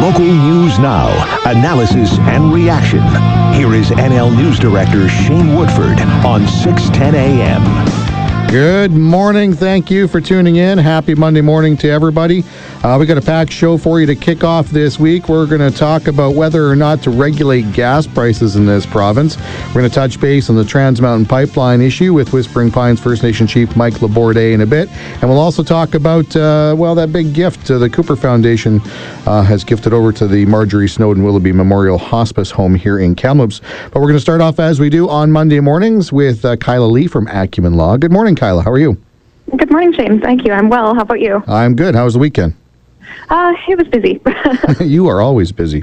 Local news now, analysis and reaction. Here is NL News Director Shane Woodford on 610 AM. Good morning. Thank you for tuning in. Happy Monday morning to everybody. We got a packed show for you to kick off this week. We're going to talk about whether or not to regulate gas prices in this province. We're going to touch base on the Trans Mountain Pipeline issue with Whispering Pines First Nation Chief Mike Laborde in a bit. And we'll also talk about, that big gift the Cooper Foundation has gifted over to the Marjorie Snowden Willoughby Memorial Hospice Home here in Kamloops. But we're going to start off, as we do on Monday mornings, with Kyla Lee from Acumen Law. Good morning, Kyla. How are you? Good morning, James. Thank you. I'm well. How about you? I'm good. How was the weekend? It was busy. You are always busy.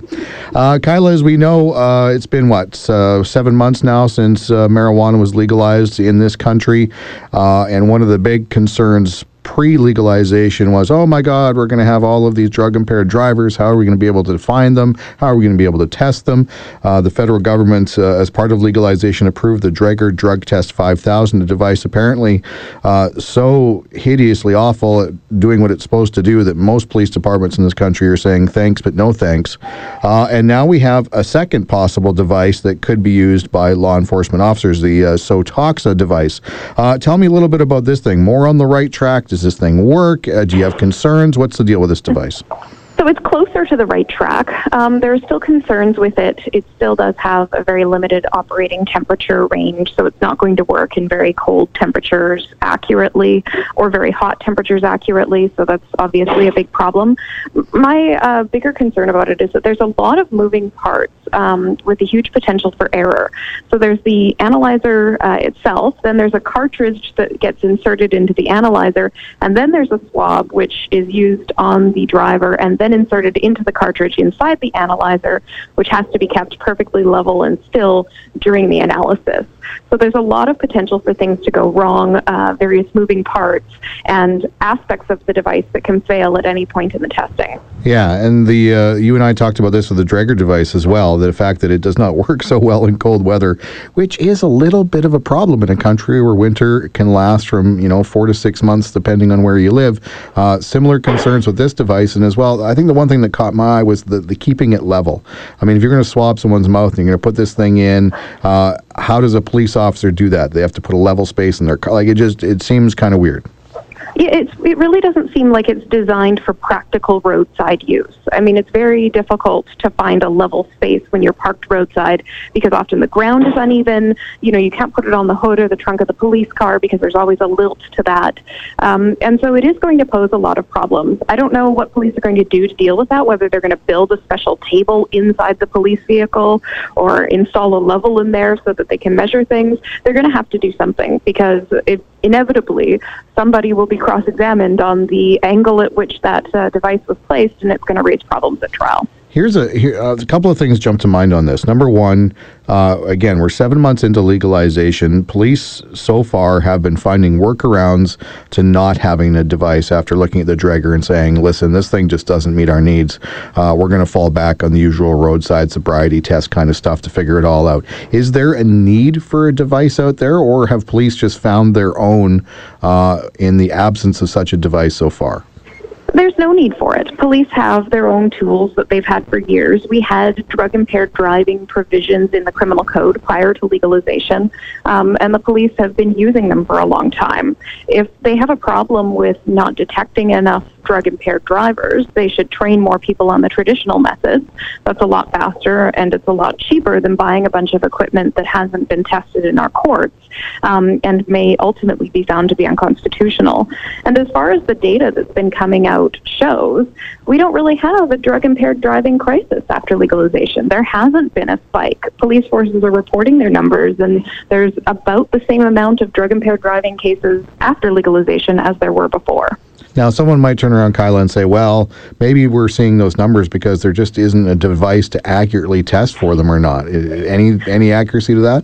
Kyla, as we know, it's been, 7 months now since marijuana was legalized in this country. And one of the big concerns pre-legalization was, oh my God, we're going to have all of these drug-impaired drivers. How are we going to be able to find them? How are we going to be able to test them? The federal government, as part of legalization, approved the Dräger Drug Test 5000, a device apparently so hideously awful at doing what it's supposed to do that most police departments in this country are saying thanks but no thanks. And now we have a second possible device that could be used by law enforcement officers, the Sotoxa device. Tell me a little bit about this thing. More on the right track? Does this thing work? Do you have concerns? What's the deal with this device? So it's closer to the right track. There are still concerns with it. It still does have a very limited operating temperature range, so it's not going to work in very cold temperatures accurately or very hot temperatures accurately, so that's obviously a big problem. My bigger concern about it is that there's a lot of moving parts with a huge potential for error. So there's the analyzer itself, then there's a cartridge that gets inserted into the analyzer, and then there's a swab which is used on the driver and then inserted into the cartridge inside the analyzer, which has to be kept perfectly level and still during the analysis. So there's a lot of potential for things to go wrong, various moving parts and aspects of the device that can fail at any point in the testing. Yeah, and the you and I talked about this with the Dräger device as well, the fact that it does not work so well in cold weather, which is a little bit of a problem in a country where winter can last from 4 to 6 months depending on where you live. Similar concerns with this device, and as well, I think the one thing that caught my eye was the keeping it level. I mean, if you're going to swab someone's mouth and you're going to put this thing in, how does a police officer do that? They have to put a level space in their car. It seems kind of weird. Yeah, it really doesn't seem like it's designed for practical roadside use. I mean, it's very difficult to find a level space when you're parked roadside because often the ground is uneven. You can't put it on the hood or the trunk of the police car because there's always a lilt to that. And so it is going to pose a lot of problems. I don't know what police are going to do to deal with that, whether they're going to build a special table inside the police vehicle or install a level in there so that they can measure things. They're going to have to do something because inevitably somebody will be cross-examined on the angle at which that device was placed, and it's going to raise problems at trial. Here's a couple of things jump to mind on this. Number one, again, we're 7 months into legalization. Police so far have been finding workarounds to not having a device after looking at the Dräger and saying, listen, this thing just doesn't meet our needs. We're going to fall back on the usual roadside sobriety test kind of stuff to figure it all out. Is there a need for a device out there, or have police just found their own in the absence of such a device so far? There's no need for it. Police have their own tools that they've had for years. We had drug-impaired driving provisions in the criminal code prior to legalization, and the police have been using them for a long time. If they have a problem with not detecting enough drug-impaired drivers, they should train more people on the traditional methods. That's a lot faster, and it's a lot cheaper than buying a bunch of equipment that hasn't been tested in our courts and may ultimately be found to be unconstitutional. And as far as the data that's been coming out shows, we don't really have a drug-impaired driving crisis after legalization. There hasn't been a spike. Police forces are reporting their numbers, and there's about the same amount of drug-impaired driving cases after legalization as there were before. Now, someone might turn around, Kyla, and say, well, maybe we're seeing those numbers because there just isn't a device to accurately test for them or not. Any accuracy to that?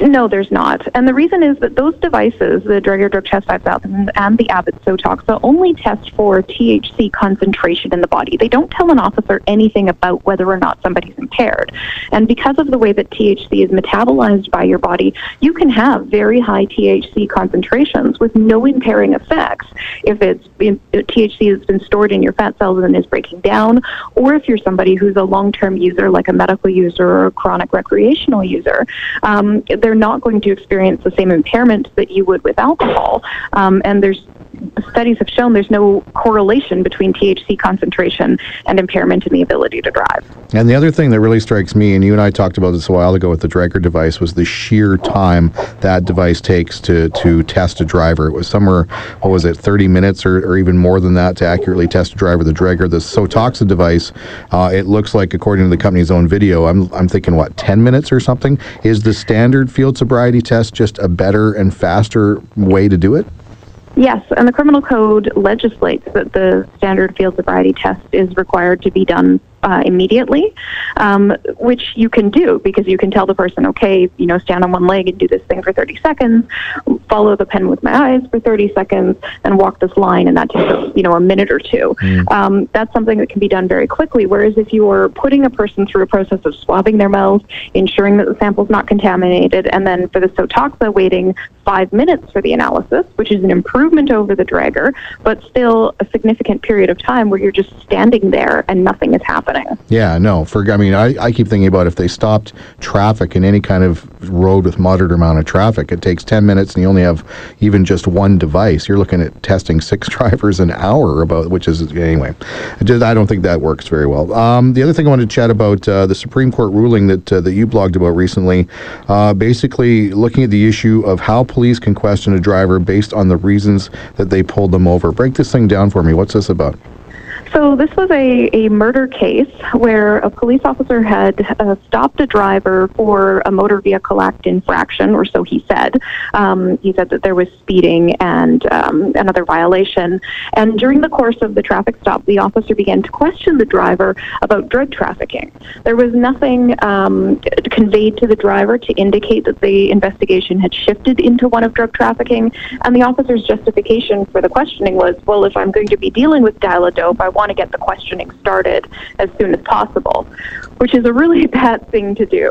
No, there's not. And the reason is that those devices, the Dräger Drug Test 5000 and the Abbott Sotoxa, only test for THC concentration in the body. They don't tell an officer anything about whether or not somebody's impaired. And because of the way that THC is metabolized by your body, you can have very high THC concentrations with no impairing effects if THC has been stored in your fat cells and is breaking down, or if you're somebody who's a long-term user, like a medical user or a chronic recreational user. They're not going to experience the same impairment that you would with alcohol. And studies have shown there's no correlation between THC concentration and impairment in the ability to drive. And the other thing that really strikes me, and you and I talked about this a while ago with the Dräger device, was the sheer time that device takes to test a driver. It was somewhere, 30 minutes or even more than that to accurately test a driver. The Dräger, the Sotoxa device, it looks like, according to the company's own video, I'm thinking, 10 minutes or something? Is the standard field sobriety test just a better and faster way to do it? Yes, and the criminal code legislates that the standard field sobriety test is required to be done immediately, which you can do because you can tell the person, okay, stand on one leg and do this thing for 30 seconds, follow the pen with my eyes for 30 seconds, and walk this line, and that takes, a minute or two. That's something that can be done very quickly, whereas if you are putting a person through a process of swabbing their mouth, ensuring that the sample's not contaminated, and then for the Sotoxa waiting 5 minutes for the analysis, which is an improvement over the Dräger, but still a significant period of time where you're just standing there and nothing is happening. Yeah, no. I keep thinking about if they stopped traffic in any kind of road with moderate amount of traffic, it takes 10 minutes and you only have even just one device. You're looking at testing 6 drivers an hour, I don't think that works very well. The other thing I wanted to chat about, the Supreme Court ruling that you blogged about recently, basically looking at the issue of how police can question a driver based on the reasons that they pulled them over. Break this thing down for me. What's this about? So this was a murder case where a police officer had stopped a driver for a motor vehicle act infraction, or so he said. He said that there was speeding and another violation. And during the course of the traffic stop, the officer began to question the driver about drug trafficking. There was nothing conveyed to the driver to indicate that the investigation had shifted into one of drug trafficking. And the officer's justification for the questioning was, well, if I'm going to be dealing with dial-a-dope, I want to get the questioning started as soon as possible, which is a really bad thing to do,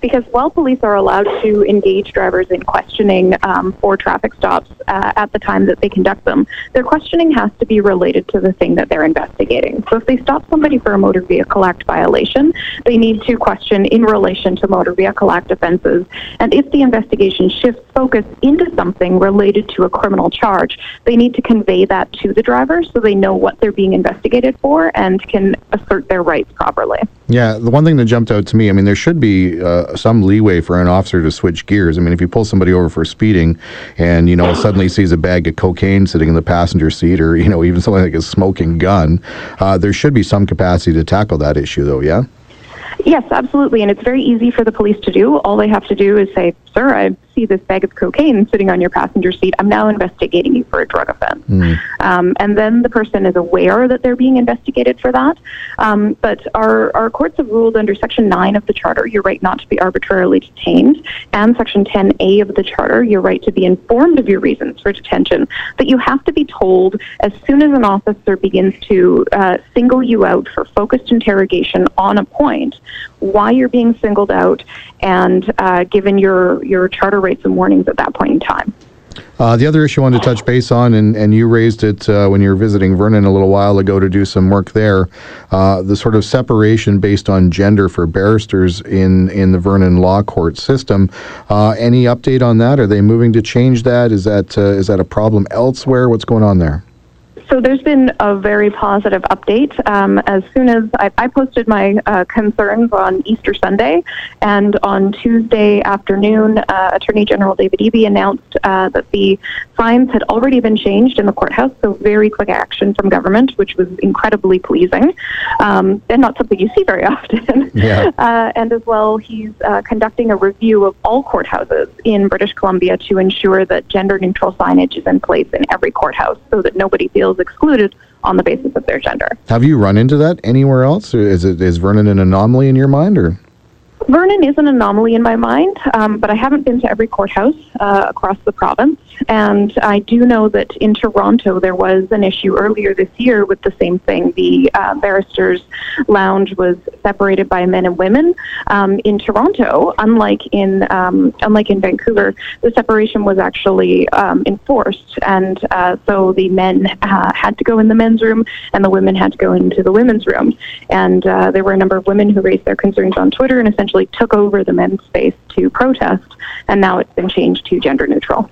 because while police are allowed to engage drivers in questioning for traffic stops at the time that they conduct them, their questioning has to be related to the thing that they're investigating. So if they stop somebody for a Motor Vehicle Act violation, they need to question in relation to Motor Vehicle Act offenses, and if the investigation shifts focus into something related to a criminal charge, they need to convey that to the driver so they know what they're being investigated for and can assert their rights properly. Yeah, the one thing that jumped out to me, there should be some leeway for an officer to switch gears. If you pull somebody over for speeding and, suddenly sees a bag of cocaine sitting in the passenger seat or, even something like a smoking gun, there should be some capacity to tackle that issue though, yeah? Yes, absolutely, and it's very easy for the police to do. All they have to do is say, sir, I see this bag of cocaine sitting on your passenger seat. I'm now investigating you for a drug offense. And then the person is aware that they're being investigated for that. But our courts have ruled under Section 9 of the Charter, your right not to be arbitrarily detained, and Section 10A of the Charter, your right to be informed of your reasons for detention, that you have to be told as soon as an officer begins to single you out for focused interrogation on a point, why you're being singled out, and given your charter rights and warnings at that point in time. The other issue I wanted to touch base on, and you raised it when you were visiting Vernon a little while ago to do some work there, the sort of separation based on gender for barristers in the Vernon Law Court system. Any update on that? Are they moving to change that? Is that a problem elsewhere? What's going on there? So there's been a very positive update. As soon as I posted my concerns on Easter Sunday, and on Tuesday afternoon, Attorney General David Eby announced that the signs had already been changed in the courthouse, so very quick action from government, which was incredibly pleasing, and not something you see very often. Yeah. And as well, he's conducting a review of all courthouses in British Columbia to ensure that gender-neutral signage is in place in every courthouse so that nobody feels excluded on the basis of their gender. Have you run into that anywhere else? Is Vernon an anomaly in your mind, or? Vernon is an anomaly in my mind, but I haven't been to every courthouse across the province. And I do know that in Toronto, there was an issue earlier this year with the same thing. The barrister's lounge was separated by men and women. In Toronto, unlike in Vancouver, the separation was actually enforced. And so the men had to go in the men's room and the women had to go into the women's room. And there were a number of women who raised their concerns on Twitter and essentially took over the men's space to protest. And now it's been changed to gender neutral.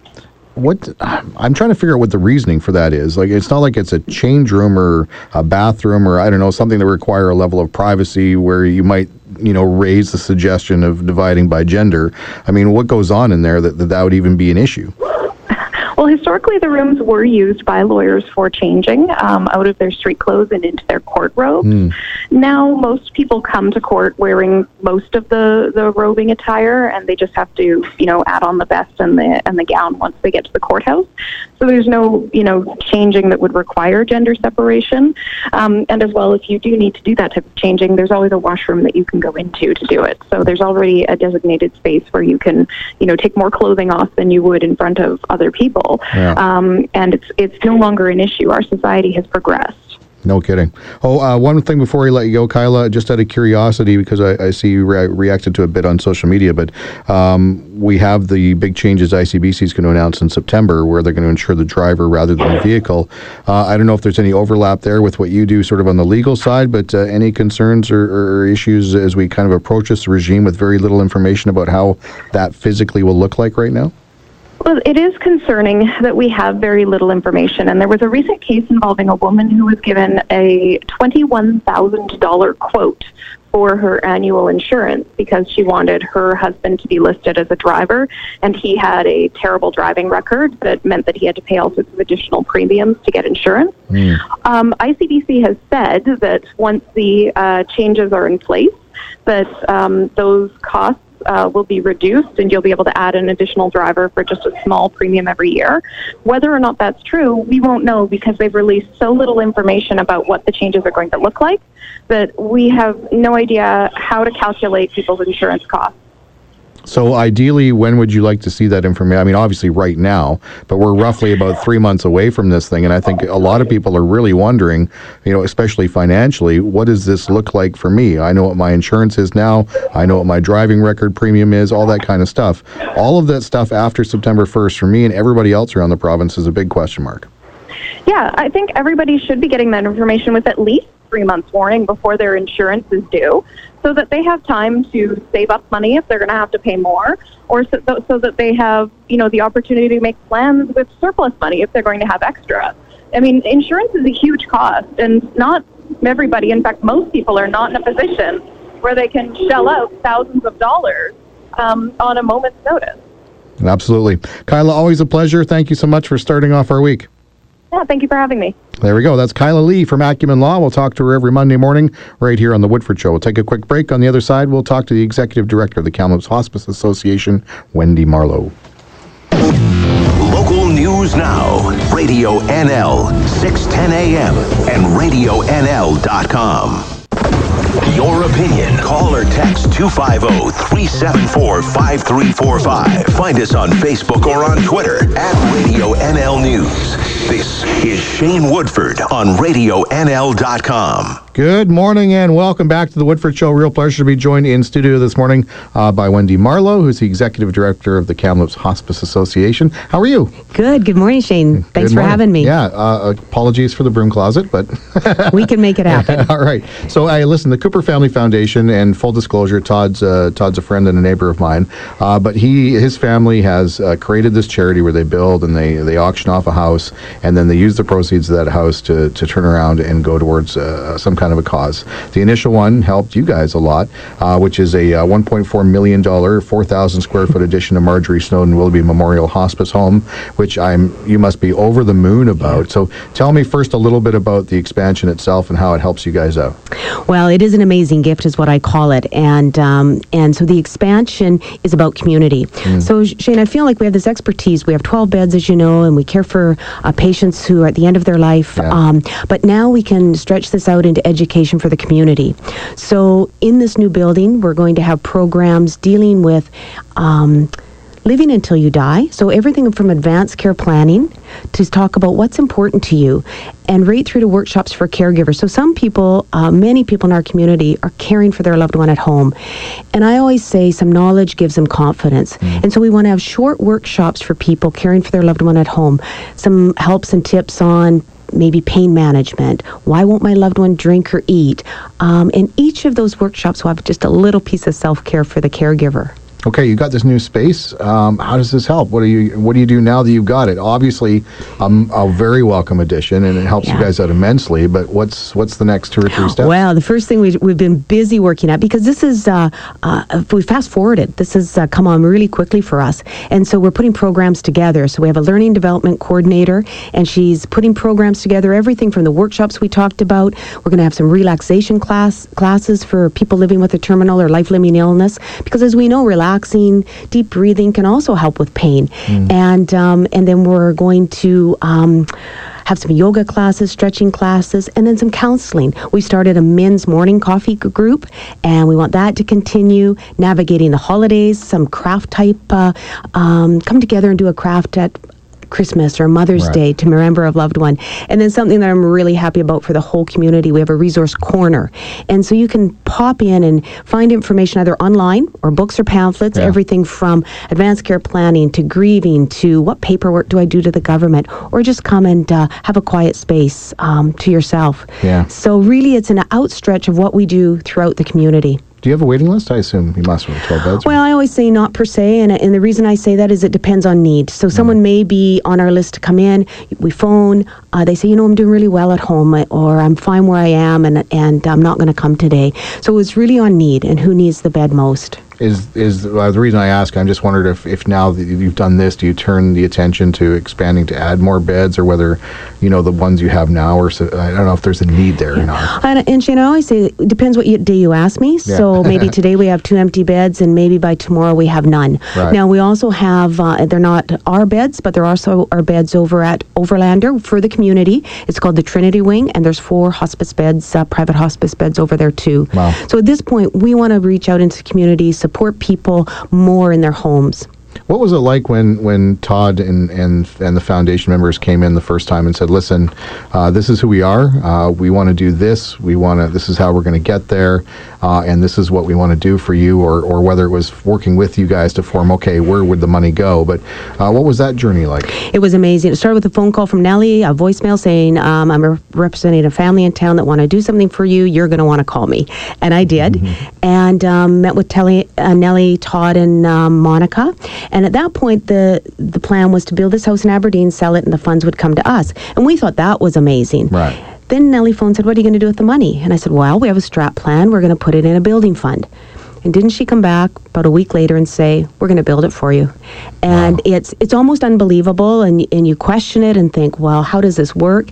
What I'm trying to figure out what the reasoning for that is. Like, it's not like it's a change room or a bathroom or, I don't know, something that require a level of privacy where you might, you know, raise the suggestion of dividing by gender. I mean, what goes on in there that would even be an issue? Well, historically, the rooms were used by lawyers for changing out of their street clothes and into their court robes. Mm. Now, most people come to court wearing most of the robing attire, and they just have to, you know, add on the vest and the gown once they get to the courthouse. So there's no, you know, changing that would require gender separation. And as well, if you do need to do that type of changing, there's always a washroom that you can go into to do it. So there's already a designated space where you can, you know, take more clothing off than you would in front of other people. Yeah. And it's no longer an issue. Our society has progressed. No kidding. Oh, one thing before we let you go, Kyla, just out of curiosity, because I see you reacted to a bit on social media, but we have the big changes ICBC is going to announce in September, where they're going to insure the driver rather than the vehicle. I don't know if there's any overlap there with what you do sort of on the legal side, but any concerns or issues as we kind of approach this regime with very little information about how that physically will look like right now? Well, it is concerning that we have very little information, and there was a recent case involving a woman who was given a $21,000 quote for her annual insurance because she wanted her husband to be listed as a driver, and he had a terrible driving record that meant that he had to pay all sorts of additional premiums to get insurance. Mm. ICBC has said that once the changes are in place, that those costs will be reduced, and you'll be able to add an additional driver for just a small premium every year. Whether or not that's true, we won't know because they've released so little information about what the changes are going to look like that we have no idea how to calculate people's insurance costs. So ideally, when would you like to see that information? I mean, obviously right now, but we're roughly about 3 months away from this thing, and I think a lot of people are really wondering, you know, especially financially, what does this look like for me? I know what my insurance is now. I know what my driving record premium is, all that kind of stuff. All of that stuff after September 1st for me and everybody else around the province is a big question mark. Yeah, I think everybody should be getting that information with at least 3 months warning before their insurance is due, so that they have time to save up money if they're going to have to pay more, or so that they have, you know, the opportunity to make plans with surplus money if they're going to have extra. I mean, insurance is a huge cost, and not everybody, in fact, most people are not in a position where they can shell out thousands of dollars on a moment's notice. Absolutely. Kyla, always a pleasure. Thank you so much for starting off our week. Yeah, thank you for having me. There we go. That's Kyla Lee from Acumen Law. We'll talk to her every Monday morning right here on The Woodford Show. We'll take a quick break. On the other side, we'll talk to the Executive Director of the Kamloops Hospice Association, Wendy Marlowe. Local news now. Radio NL, 610 a.m. and RadioNL.com. Your opinion. Call or text 250-374-5345. Find us on Facebook or on Twitter at Radio NL News. This is Shane Woodford on RadioNL.com. Good morning and welcome back to The Woodford Show. Real pleasure to be joined in studio this morning by Wendy Marlowe, who's the Executive Director of the Kamloops Hospice Association. How are you? Good. Good morning, Shane. Thanks for having me. Yeah. Apologies for the broom closet, but... we can make it happen. All right. So, listen, the Cooper Family Foundation, and full disclosure, Todd's a friend and a neighbor of mine, but his family has created this charity where they build and they auction off a house, and then they use the proceeds of that house to turn around and go towards some kind of a cause. The initial one helped you guys a lot, which is a $1.4 million, 4,000 square foot addition to Marjorie Snowden Willoughby Memorial Hospice Home, which you must be over the moon about. So tell me first a little bit about the expansion itself and how it helps you guys out. Well, it is an amazing gift, is what I call it, and so the expansion is about community. Mm. So Shane, I feel like we have this expertise. We have 12 beds, as you know, and we care for patients who are at the end of their life. Yeah. But now we can stretch this out into education. education for the community. So in this new building, we're going to have programs dealing with living until you die. So everything from advanced care planning to talk about what's important to you, and right through to workshops for caregivers. So some people, many people in our community are caring for their loved one at home. And I always say some knowledge gives them confidence. Mm. And so we want to have short workshops for people caring for their loved one at home. Some helps and tips on maybe pain management. Why won't my loved one drink or eat? And each of those workshops will have just a little piece of self-care for the caregiver. Okay, you got this new space. How does this help? What do you do now that you've got it? Obviously, a very welcome addition, and it helps you guys out immensely. But what's the next two or three steps? Well, the first thing we've been busy working at, because this is if we fast forwarded, this has come on really quickly for us, and so we're putting programs together. So we have a learning development coordinator, and she's putting programs together. Everything from the workshops we talked about. We're going to have some relaxation classes for people living with a terminal or life-limiting illness, because as we know, relaxing, deep breathing can also help with pain. Mm. And then we're going to have some yoga classes, stretching classes, and then some counseling. We started a men's morning coffee group, and we want that to continue. Navigating the holidays, some craft type, come together and do a craft at Christmas or Mother's Day to remember a loved one. And then something that I'm really happy about for the whole community, we have a resource corner. And so you can pop in and find information either online or books or pamphlets, everything from advanced care planning to grieving to what paperwork do I do to the government, or just come and have a quiet space to yourself. Yeah. So really it's an outstretch of what we do throughout the community. Do you have a waiting list? I assume you must have 12 beds. Well, I always say not per se, and the reason I say that is it depends on need. So someone may be on our list to come in, we phone, they say, you know, I'm doing really well at home, or I'm fine where I am, and I'm not going to come today. So it's really on need and who needs the bed most. The reason I ask, I'm just wondering if now that you've done this, do you turn the attention to expanding to add more beds, or whether, you know, the ones you have now, or so, I don't know if there's a need there or not. And Shane, I always say, it depends what day you ask me. Yeah. So maybe today we have 2 empty beds, and maybe by tomorrow we have none. Right. Now, we also have, they're not our beds, but there also are beds over at Overlander for the community. It's called the Trinity Wing, and there's 4 hospice beds, private hospice beds over there too. Wow. So at this point, we want to reach out into the community, support people more in their homes. What was it like when Todd and the foundation members came in the first time and said, listen, this is who we are, we want to do this, this is how we're going to get there, and this is what we want to do for you, or whether it was working with you guys to form, okay, where would the money go? But what was that journey like? It was amazing. It started with a phone call from Nellie, a voicemail saying, I'm representing a family in town that want to do something for you, you're going to want to call me. And I did, and met with Nellie, Todd, and Monica. And at that point, the plan was to build this house in Aberdeen, sell it, and the funds would come to us. And we thought that was amazing. Right. Then Nellie phoned, said, what are you going to do with the money? And I said, well, we have a strat plan. We're going to put it in a building fund. And didn't she come back about a week later and say, we're going to build it for you? And it's almost unbelievable, and you question it and think, well, how does this work?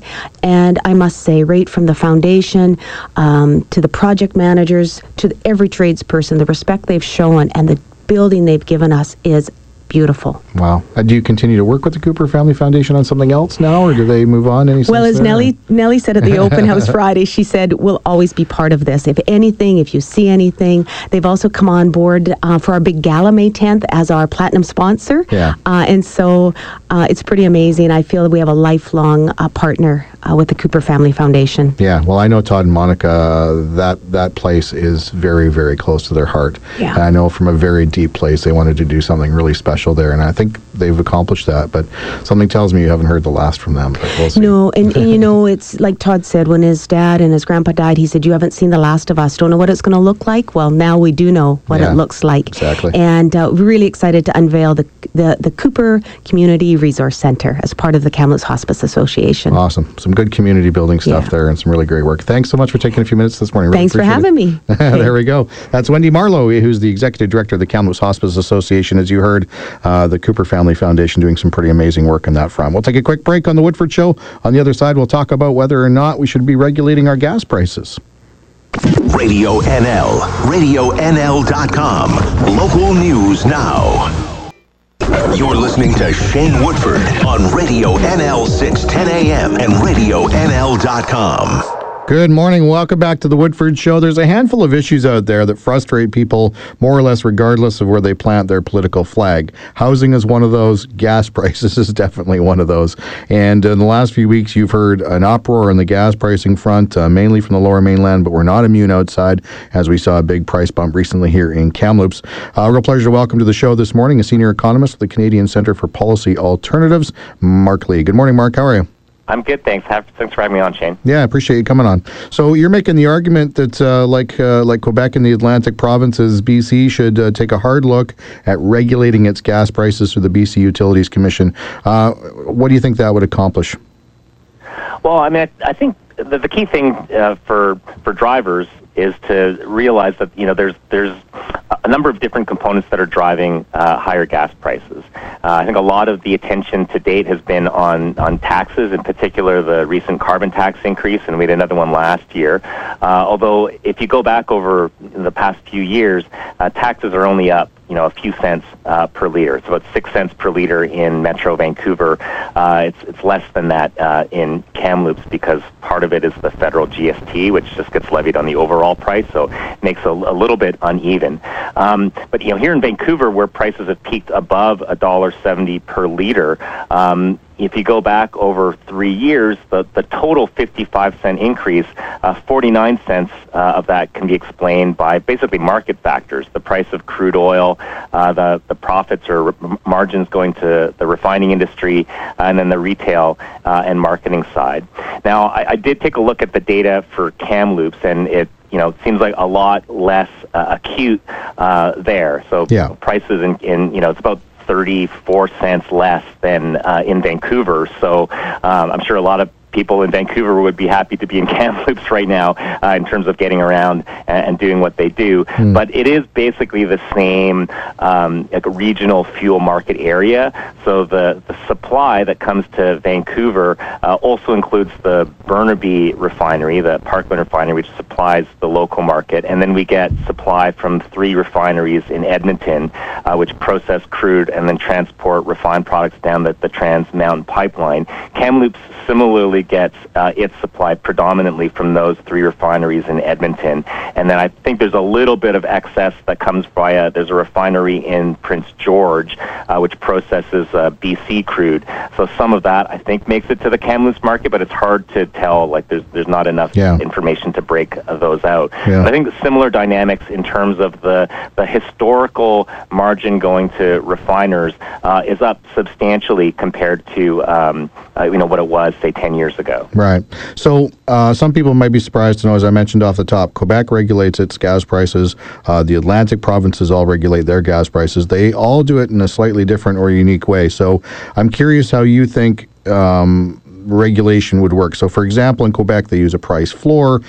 And I must say, right from the foundation to the project managers to every tradesperson, the respect they've shown and the building they've given us is beautiful. Wow. Do you continue to work with the Cooper Family Foundation on something else now, or do they move on? Well, as Nellie said at the open house Friday, she said, we'll always be part of this. If anything, if you see anything, they've also come on board for our big gala May 10th as our platinum sponsor. Yeah. And so it's pretty amazing. I feel that we have a lifelong partner with the Cooper Family Foundation. Yeah. Well, I know Todd and Monica, that place is very, very close to their heart. Yeah. And I know from a very deep place, they wanted to do something really special there, and I think they've accomplished that, but something tells me you haven't heard the last from them. We'll see. No, and you know, it's like Todd said, when his dad and his grandpa died, he said, you haven't seen the last of us, don't know what it's going to look like. Well, now we do know what it looks like. Exactly. And we're really excited to unveil the Cooper Community Resource Centre as part of the Kamloops Hospice Association. Awesome. Some good community building stuff there, and some really great work. Thanks so much for taking a few minutes this morning. Really Thanks for having me. There we go. That's Wendy Marlowe, who's the Executive Director of the Kamloops Hospice Association, as you heard. The Cooper Family Foundation doing some pretty amazing work on that front. We'll take a quick break on The Woodford Show. On the other side, we'll talk about whether or not we should be regulating our gas prices. Radio NL, RadioNL.com. Local news now. You're listening to Shane Woodford on Radio NL 610 AM and RadioNL.com. Good morning. Welcome back to the Woodford Show. There's a handful of issues out there that frustrate people more or less regardless of where they plant their political flag. Housing is one of those. Gas prices is definitely one of those. And in the last few weeks, you've heard an uproar in the gas pricing front, mainly from the Lower Mainland, but we're not immune outside, as we saw a big price bump recently here in Kamloops. Real pleasure to welcome to the show this morning a senior economist with the Canadian Centre for Policy Alternatives, Mark Lee. Good morning, Mark. How are you? I'm good, thanks. Thanks for having me on, Shane. Yeah, I appreciate you coming on. So you're making the argument that, like Quebec and the Atlantic provinces, BC should take a hard look at regulating its gas prices through the BC Utilities Commission. What do you think that would accomplish? Well, I mean, I think the key thing for drivers is to realize that there's a number of different components that are driving higher gas prices. I think a lot of the attention to date has been on taxes, in particular the recent carbon tax increase, and we had another one last year. Although if you go back over the past few years, taxes are only up a few cents per liter. It's about 6 cents per liter in Metro Vancouver. It's less than that in Kamloops because part of it is the federal GST, which just gets levied on the overall price, so it makes a little bit uneven. But here in Vancouver, where prices have peaked above $1.70 per liter, if you go back over 3 years, the total 55-cent increase, 49 cents of that can be explained by basically market factors: the price of crude oil, the profits or margins going to the refining industry, and then the retail and marketing side. Now, I did take a look at the data for Kamloops, and it seems like a lot less acute there. So yeah. Prices in it's about 34 cents less than in Vancouver. So I'm sure a lot of people in Vancouver would be happy to be in Kamloops right now in terms of getting around and doing what they do. Mm. But it is basically the same like a regional fuel market area. So the supply that comes to Vancouver also includes the Burnaby refinery, the Parkland refinery, which supplies the local market. And then we get supply from 3 refineries in Edmonton, which process crude and then transport refined products down the Trans Mountain Pipeline. Kamloops similarly gets its supply predominantly from those 3 refineries in Edmonton. And then I think there's a little bit of excess that comes via, there's a refinery in Prince George, which processes BC crude. So some of that, I think, makes it to the Kamloops market, but it's hard to tell. Like, there's not enough information to break those out. Yeah. I think the similar dynamics in terms of the historical margin going to refiners is up substantially compared to, what it was, say, 10 years ago. Right. So some people might be surprised to know, as I mentioned off the top, Quebec regulates its gas prices. The Atlantic provinces all regulate their gas prices. They all do it in a slightly different or unique way. So I'm curious how you think regulation would work. So, for example, in Quebec, they use a price floor,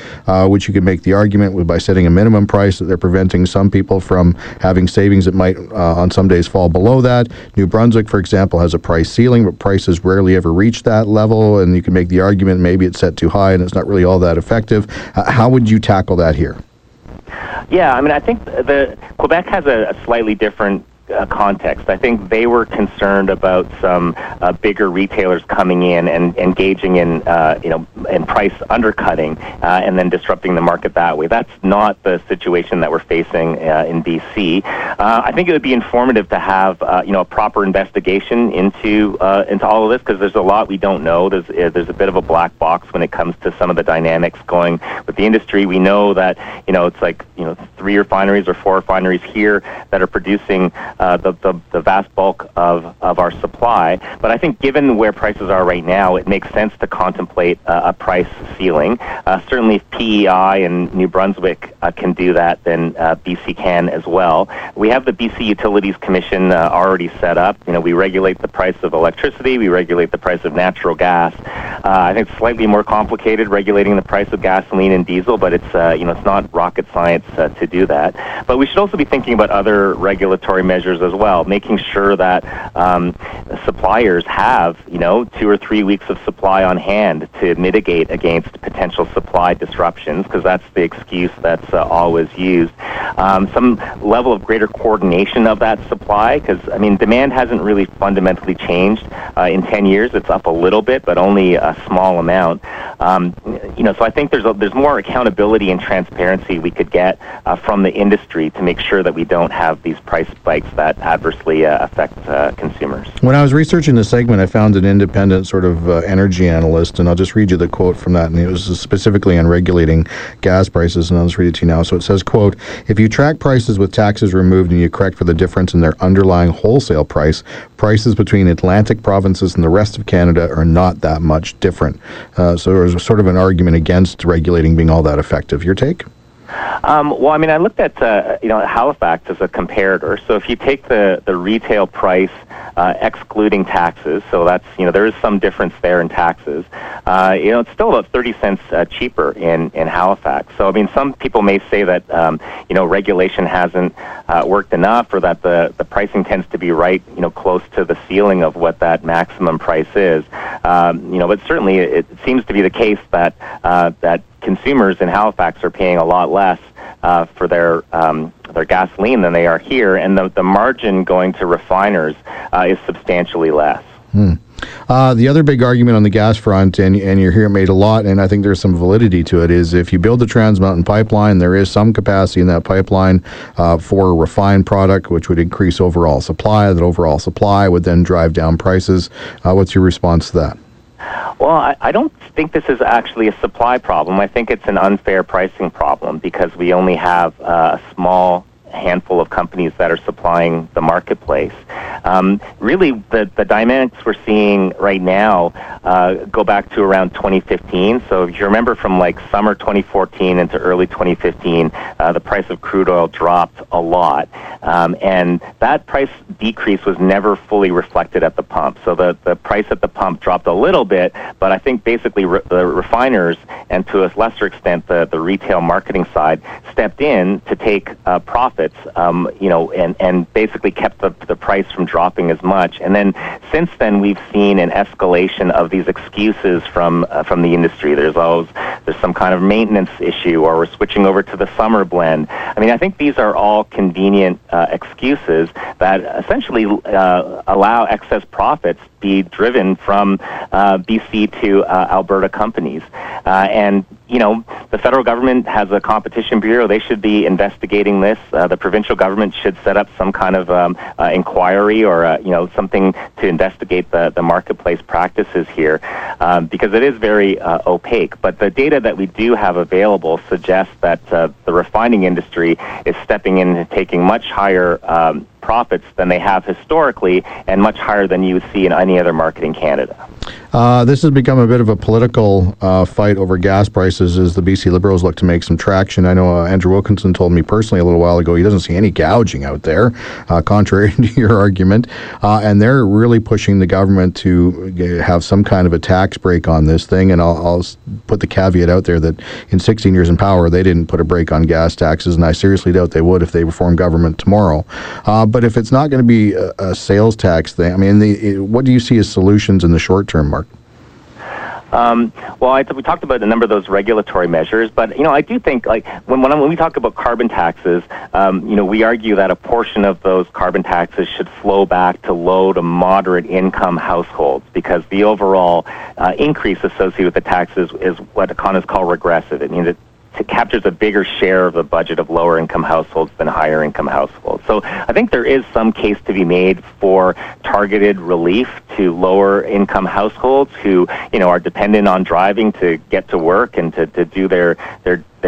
which you could make the argument with by setting a minimum price that they're preventing some people from having savings that might on some days fall below that. New Brunswick, for example, has a price ceiling, but prices rarely ever reach that level, and you can make the argument maybe it's set too high and it's not really all that effective. How would you tackle that here? Yeah, I mean, I think Quebec has a slightly different context. I think they were concerned about some bigger retailers coming in and engaging in in price undercutting and then disrupting the market that way. That's not the situation that we're facing in BC. I think it would be informative to have a proper investigation into all of this, because there's a lot we don't know. There's a bit of a black box when it comes to some of the dynamics going with the industry. We know that it's like 3 refineries or 4 refineries here that are producing the vast bulk of our supply. But I think given where prices are right now, it makes sense to contemplate a price ceiling. Certainly if PEI and New Brunswick can do that, then BC can as well. We have the BC Utilities Commission already set up. We regulate the price of electricity. We regulate the price of natural gas. I think it's slightly more complicated regulating the price of gasoline and diesel, but it's it's not rocket science to do that. But we should also be thinking about other regulatory measures as well, making sure that suppliers have 2 or 3 weeks of supply on hand to mitigate against potential supply disruptions, because that's the excuse that's always used. Some level of greater coordination of that supply, because demand hasn't really fundamentally changed in 10 years. It's up a little bit, but only a small amount. So I think there's more accountability and transparency we could get from the industry to make sure that we don't have these price spikes that adversely affect consumers. When I was researching the segment, I found an independent sort of energy analyst, and I'll just read you the quote from that, and it was specifically on regulating gas prices, and I'll just read it to you now. So it says, quote, "If you track prices with taxes removed and you correct for the difference in their underlying wholesale price, prices between Atlantic provinces and the rest of Canada are not that much different." So there was sort of an argument against regulating being all that effective. Your take? I looked at Halifax as a comparator. So if you take the retail price excluding taxes, so that's there is some difference there in taxes. It's still about 30 cents cheaper in Halifax. So some people may say that regulation hasn't worked enough, or that the pricing tends to be right close to the ceiling of what that maximum price is. But certainly it seems to be the case that that consumers in Halifax are paying a lot less for their gasoline than they are here, and the margin going to refiners is substantially less. The other big argument on the gas front, and you hear it made a lot, and I think there's some validity to it, is if you build the Trans Mountain Pipeline, there is some capacity in that pipeline for refined product, which would increase overall supply. That overall supply would then drive down prices. What's your response to that? Well, I don't think this is actually a supply problem. I think it's an unfair pricing problem because we only have a small handful of companies that are supplying the marketplace. Really, the dynamics we're seeing right now go back to around 2015. So if you remember from summer 2014 into early 2015, the price of crude oil dropped a lot. And that price decrease was never fully reflected at the pump. So the price at the pump dropped a little bit, but I think basically the refiners and to a lesser extent the retail marketing side stepped in to take profit. And basically kept the price from dropping as much. And then since then, we've seen an escalation of these excuses from the industry. There's some kind of maintenance issue, or we're switching over to the summer blend. I think these are all convenient excuses that essentially allow excess profits be driven from BC to Alberta companies. The federal government has a competition bureau. They should be investigating this. The provincial government should set up some kind of inquiry or, something to investigate the marketplace practices here because it is very opaque. But the data that we do have available suggests that the refining industry is stepping in and taking much higher profits than they have historically and much higher than you would see in any other market in Canada. This has become a bit of a political fight over gas prices as the BC Liberals look to make some traction. I know Andrew Wilkinson told me personally a little while ago he doesn't see any gouging out there, contrary to your argument. And they're really pushing the government to have some kind of a tax break on this thing. And I'll put the caveat out there that in 16 years in power, they didn't put a break on gas taxes. And I seriously doubt they would if they reform government tomorrow. But if it's not going to be a sales tax thing, what do you see as solutions in the short term, Mark? We talked about a number of those regulatory measures, but I do think when we talk about carbon taxes, we argue that a portion of those carbon taxes should flow back to low to moderate income households because the overall increase associated with the taxes is what economists call regressive. It means it captures a bigger share of the budget of lower income households than higher income households. So I think there is some case to be made for targeted relief to lower income households who, are dependent on driving to get to work and to do their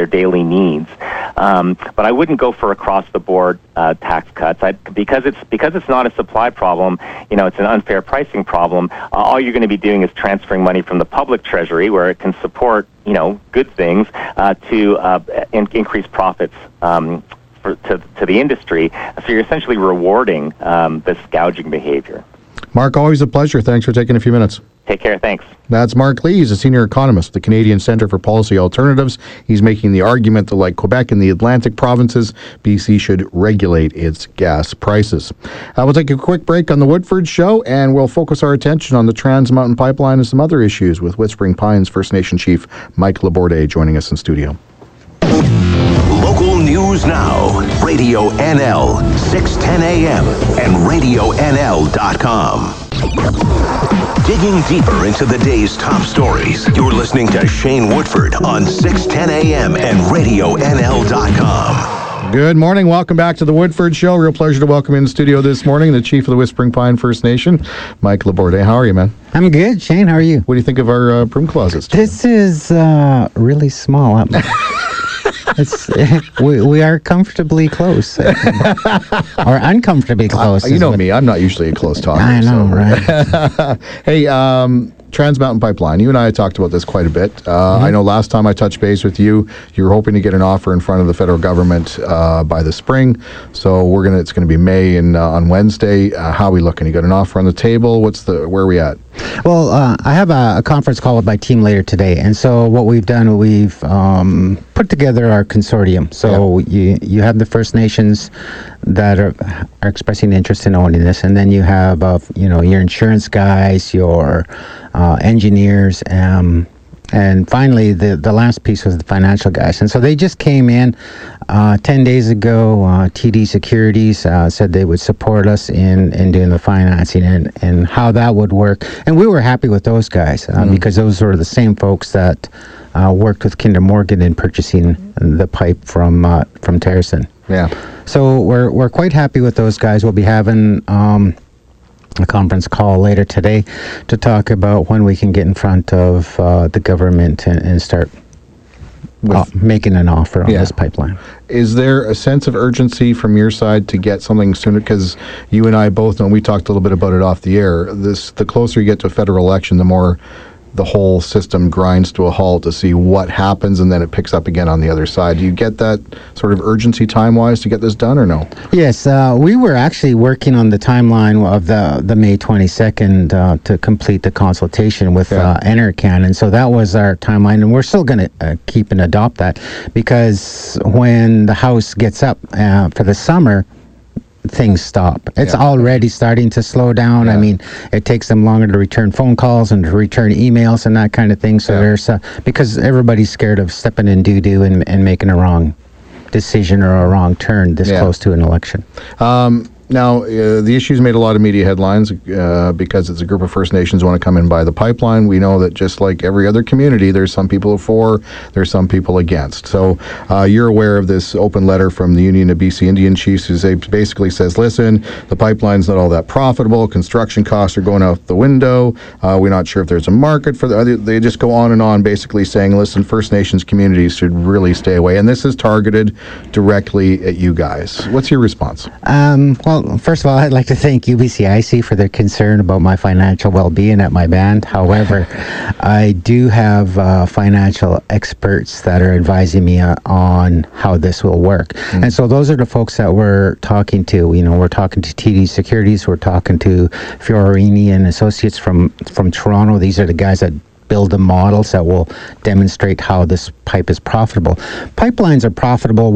daily needs. But I wouldn't go for across the board tax cuts because it's not a supply problem. It's an unfair pricing problem. All you're going to be doing is transferring money from the public treasury where it can support good things to increase profits to the industry. So you're essentially rewarding this gouging behavior. Mark, always a pleasure. Thanks for taking a few minutes. Take care. Thanks. That's Mark Lee. He's a senior economist at the Canadian Centre for Policy Alternatives. He's making the argument that, like Quebec and the Atlantic provinces, BC should regulate its gas prices. We'll take a quick break on the Woodford Show, and we'll focus our attention on the Trans Mountain Pipeline and some other issues with Whispering Pines First Nation Chief Mike Laborde joining us in studio. Local news now. Radio NL, 610 AM and RadioNL.com. digging deeper into the day's top stories. You're listening to Shane Woodford on 610 AM and RadioNL.com. Good morning. Welcome back to the Woodford Show. Real pleasure to welcome in the studio this morning the Chief of the Whispering Pine First Nation, Mike Laborde. How are you, man? I'm good, Shane. How are you? What do you think of our broom closets? This is really small. We are comfortably close, or uncomfortably close. You know me. I'm not usually a close talker. I know, so. Right? Hey, Trans Mountain Pipeline. You and I talked about this quite a bit. I know last time I touched base with you, you were hoping to get an offer in front of the federal government by the spring. So we're gonna. It's gonna be May and on Wednesday. How are we looking? You got an offer on the table? Where are we at? Well, I have a conference call with my team later today, and so what we've done, we've put together our consortium. So you have the First Nations that are expressing interest in owning this, and then you have your insurance guys, your engineers, and finally the last piece was the financial guys. And so they just came in 10 days ago. TD Securities said they would support us in doing the financing and how that would work, and we were happy with those guys because those were the same folks that worked with Kinder Morgan in purchasing the pipe from Terrison. Yeah, so we're quite happy with those guys. We'll be having a conference call later today to talk about when we can get in front of the government and start making an offer on this pipeline. Is there a sense of urgency from your side to get something sooner? Because you and I both know, and we talked a little bit about it off the air, the closer you get to a federal election, the more the whole system grinds to a halt to see what happens, and then it picks up again on the other side. Do you get that sort of urgency time-wise to get this done, or no? Yes, we were actually working on the timeline of the May 22nd to complete the consultation with EnerCan, and so that was our timeline, and we're still going to keep and adopt that, because when the House gets up for the summer, things stop. It's already starting to slow down. I mean, it takes them longer to return phone calls and to return emails and that kind of thing. So there's because everybody's scared of stepping in doo-doo and making a wrong decision or a wrong turn this close to an election. Now, the issue's made a lot of media headlines because it's a group of First Nations who want to come in and buy the pipeline. We know that just like every other community, there's some people for, there's some people against. So you're aware of this open letter from the Union of BC Indian Chiefs, who basically says, listen, the pipeline's not all that profitable. Construction costs are going out the window. We're not sure if there's a market for that. They just go on and on, basically saying, listen, First Nations communities should really stay away. And this is targeted directly at you guys. What's your response? Well, first of all, I'd like to thank UBCIC for their concern about my financial well-being at my band. However, I do have financial experts that are advising me on how this will work. And so those are the folks that we're talking to. You know, we're talking to TD Securities. We're talking to Fiorini and Associates from Toronto. These are the guys that build the models that will demonstrate how this pipe is profitable. Pipelines are profitable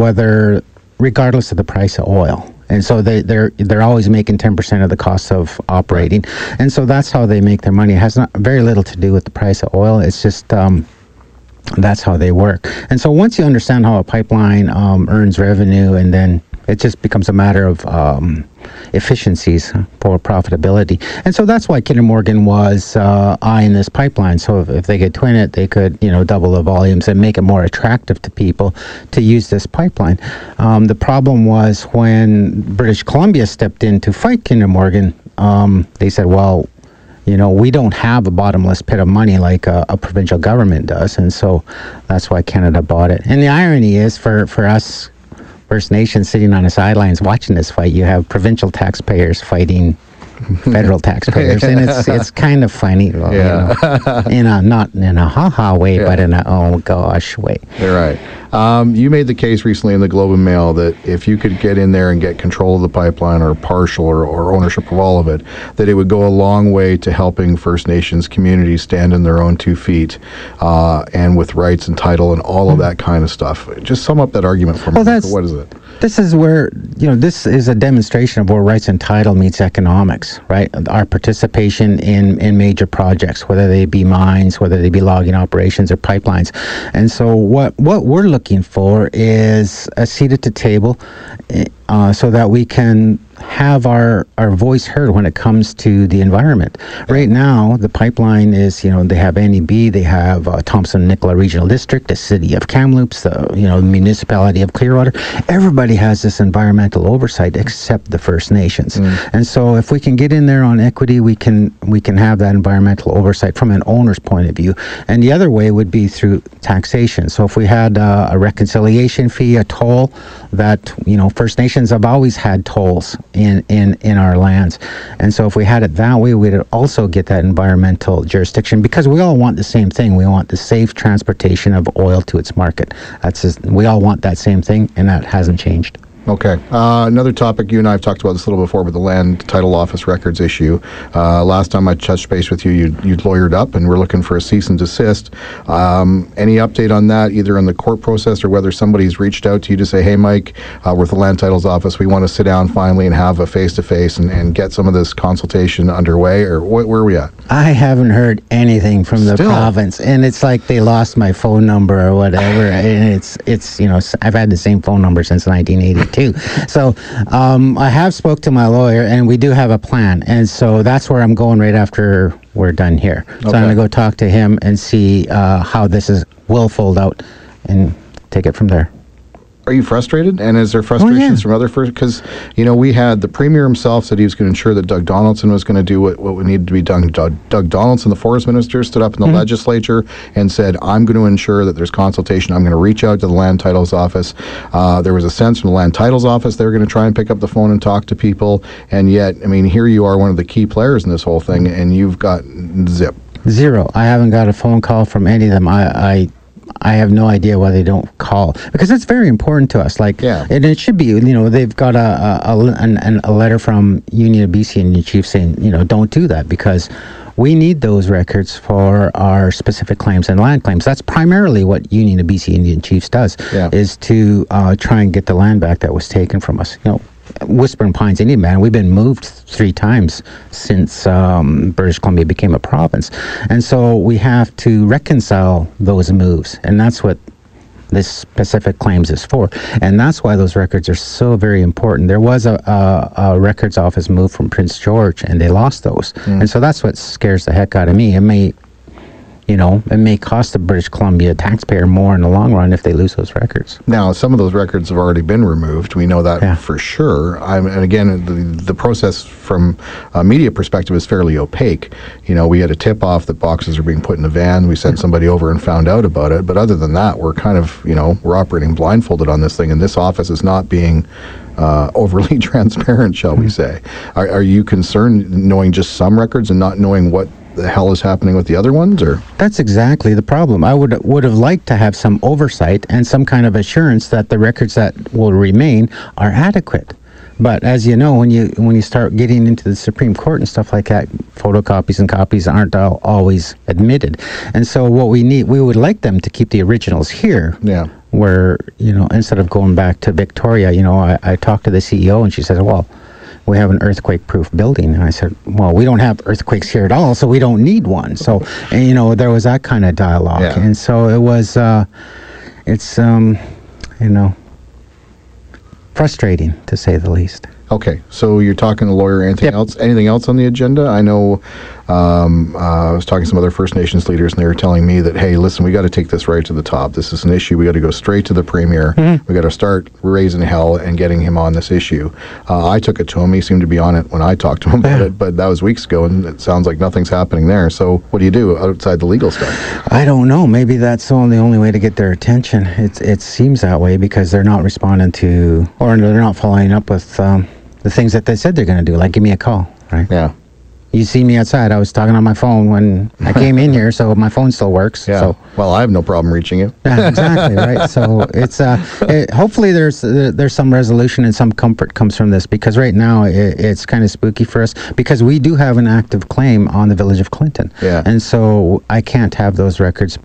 regardless of the price of oil. And so they're always making 10% of the cost of operating, and so that's how they make their money. It has not very little to do with the price of oil. It's just that's how they work. And so once you understand how a pipeline earns revenue, and then it just becomes a matter of efficiencies for profitability. And so that's why Kinder Morgan was eyeing this pipeline. So if they could twin it, they could double the volumes and make it more attractive to people to use this pipeline. The problem was when British Columbia stepped in to fight Kinder Morgan, they said, well, we don't have a bottomless pit of money like a provincial government does. And so that's why Canada bought it. And the irony is for us, First Nations sitting on the sidelines watching this fight. You have provincial taxpayers fighting federal taxpayers, and it's kind of funny, not in a ha-ha way, but in a oh gosh way. You're right. You made the case recently in the Globe and Mail that if you could get in there and get control of the pipeline or partial or ownership of all of it, that it would go a long way to helping First Nations communities stand on their own 2 feet and with rights and title and all of that kind of stuff. Just sum up that argument for me. What is it? This is where, this is a demonstration of where rights and title meets economics, right? Our participation in major projects, whether they be mines, whether they be logging operations or pipelines. And so what we're looking for is a seat at the table so that we can have our voice heard when it comes to the environment. Right now, the pipeline is, you know, they have NEB, they have Thompson-Nicola Regional District, the city of Kamloops, the, you know, municipality of Clearwater. Everybody has this environmental oversight except the First Nations. Mm. And so if we can get in there on equity, we can have that environmental oversight from an owner's point of view. And the other way would be through taxation. So if we had a reconciliation fee, a toll that, you know, First Nations have always had tolls in our lands. And so if we had it that way, we'd also get that environmental jurisdiction, because we all want the same thing. We want the safe transportation of oil to its market. That's just, we all want that same thing, and that hasn't changed. Okay. Another topic, you and I have talked about this a little before, but the land title office records issue. Last time I touched base with you, you'd lawyered up, and we're looking for a cease and desist. Any update on that, either in the court process or whether somebody's reached out to you to say, hey, Mike, we're at the land titles office. We want to sit down finally and have a face-to-face and get some of this consultation underway, or where are we at? I haven't heard anything from the province, and it's like they lost my phone number or whatever, and it's you know, I've had the same phone number since 1982. So I have spoke to my lawyer, and we do have a plan, and so that's where I'm going right after we're done here. So okay. I'm going to go talk to him and see how this will fold out and take it from there. Are you frustrated? And is there frustrations from other first? Because, you know, we had the premier himself said he was going to ensure that Doug Donaldson was going to do what needed to be done. Doug Donaldson, the forest minister, stood up in the legislature and said, I'm going to ensure that there's consultation. I'm going to reach out to the land titles office. There was a sense from the land titles office they were going to try and pick up the phone and talk to people. And yet, I mean, here you are, one of the key players in this whole thing, and you've got zip. Zero. I haven't got a phone call from any of them. I have no idea why they don't call, because it's very important to us. Like, and it should be. You know, they've got a letter from Union of BC Indian Chiefs saying, you know, don't do that, because we need those records for our specific claims and land claims. That's primarily what Union of BC Indian Chiefs does, is to try and get the land back that was taken from us. You know, Whispering Pines Indian man, we've been moved 3 times since British Columbia became a province, and so we have to reconcile those moves, and that's what this specific claims is for, and that's why those records are so very important. There was a records office move from Prince George, and they lost those, and so that's what scares the heck out of me. It may cost the British Columbia taxpayer more in the long run if they lose those records. Now, some of those records have already been removed. We know that for sure. And again, the process from a media perspective is fairly opaque. You know, we had a tip-off that boxes are being put in a van. We sent somebody over and found out about it. But other than that, we're kind of, you know, we're operating blindfolded on this thing, and this office is not being overly transparent, shall we say. Are you concerned knowing just some records and not knowing what the hell is happening with the other ones? Or that's exactly the problem. I would have liked to have some oversight and some kind of assurance that the records that will remain are adequate. But as you know, when you start getting into the Supreme Court and stuff like that, photocopies and copies aren't always admitted. And so what we would like them to keep the originals here. Yeah. Where, you know, instead of going back to Victoria, you know, I talked to the CEO, and she says, well, we have an earthquake-proof building. And I said, well, we don't have earthquakes here at all, so we don't need one. So, and, you know, there was that kind of dialogue. Yeah. And so it was, you know, frustrating, to say the least. Okay, so you're talking to lawyer. Anything else on the agenda? I know I was talking to some other First Nations leaders, and they were telling me that, hey, listen, we got to take this right to the top. This is an issue. We got to go straight to the premier. Mm-hmm. We got to start raising hell and getting him on this issue. I took it to him. He seemed to be on it when I talked to him about it, but that was weeks ago, and it sounds like nothing's happening there. So what do you do outside the legal stuff? I don't know. Maybe that's the only way to get their attention. It seems that way, because they're not responding to, or they're not following up with the things that they said they're going to do, like give me a call, right? Yeah. You see me outside. I was talking on my phone when I came in here, so my phone still works. Yeah. So. Well, I have no problem reaching you. Yeah, exactly, right? So it's hopefully there's some resolution and some comfort comes from this, because right now it's kind of spooky for us, because we do have an active claim on the village of Clinton. Yeah. And so I can't have those records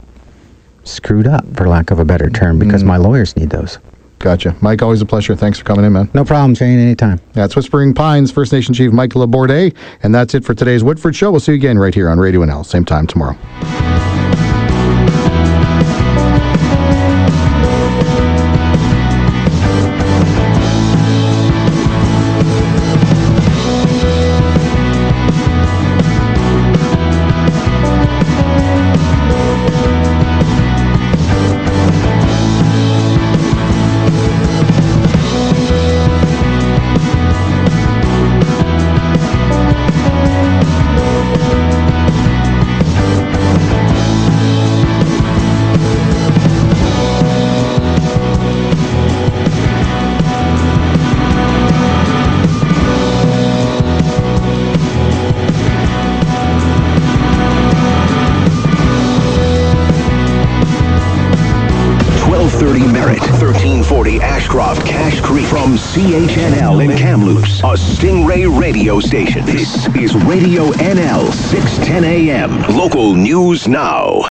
screwed up, for lack of a better term, because my lawyers need those. Gotcha. Mike, always a pleasure. Thanks for coming in, man. No problem, Shane, anytime. That's Whispering Pines First Nation Chief Mike Laborde, and that's it for today's Woodford Show. We'll see you again right here on Radio NL, same time tomorrow. 1330 Merritt, 1340 Ashcroft, Cache Creek. From CHNL in Kamloops, a Stingray radio station. This is Radio NL, 610 AM. Local news now.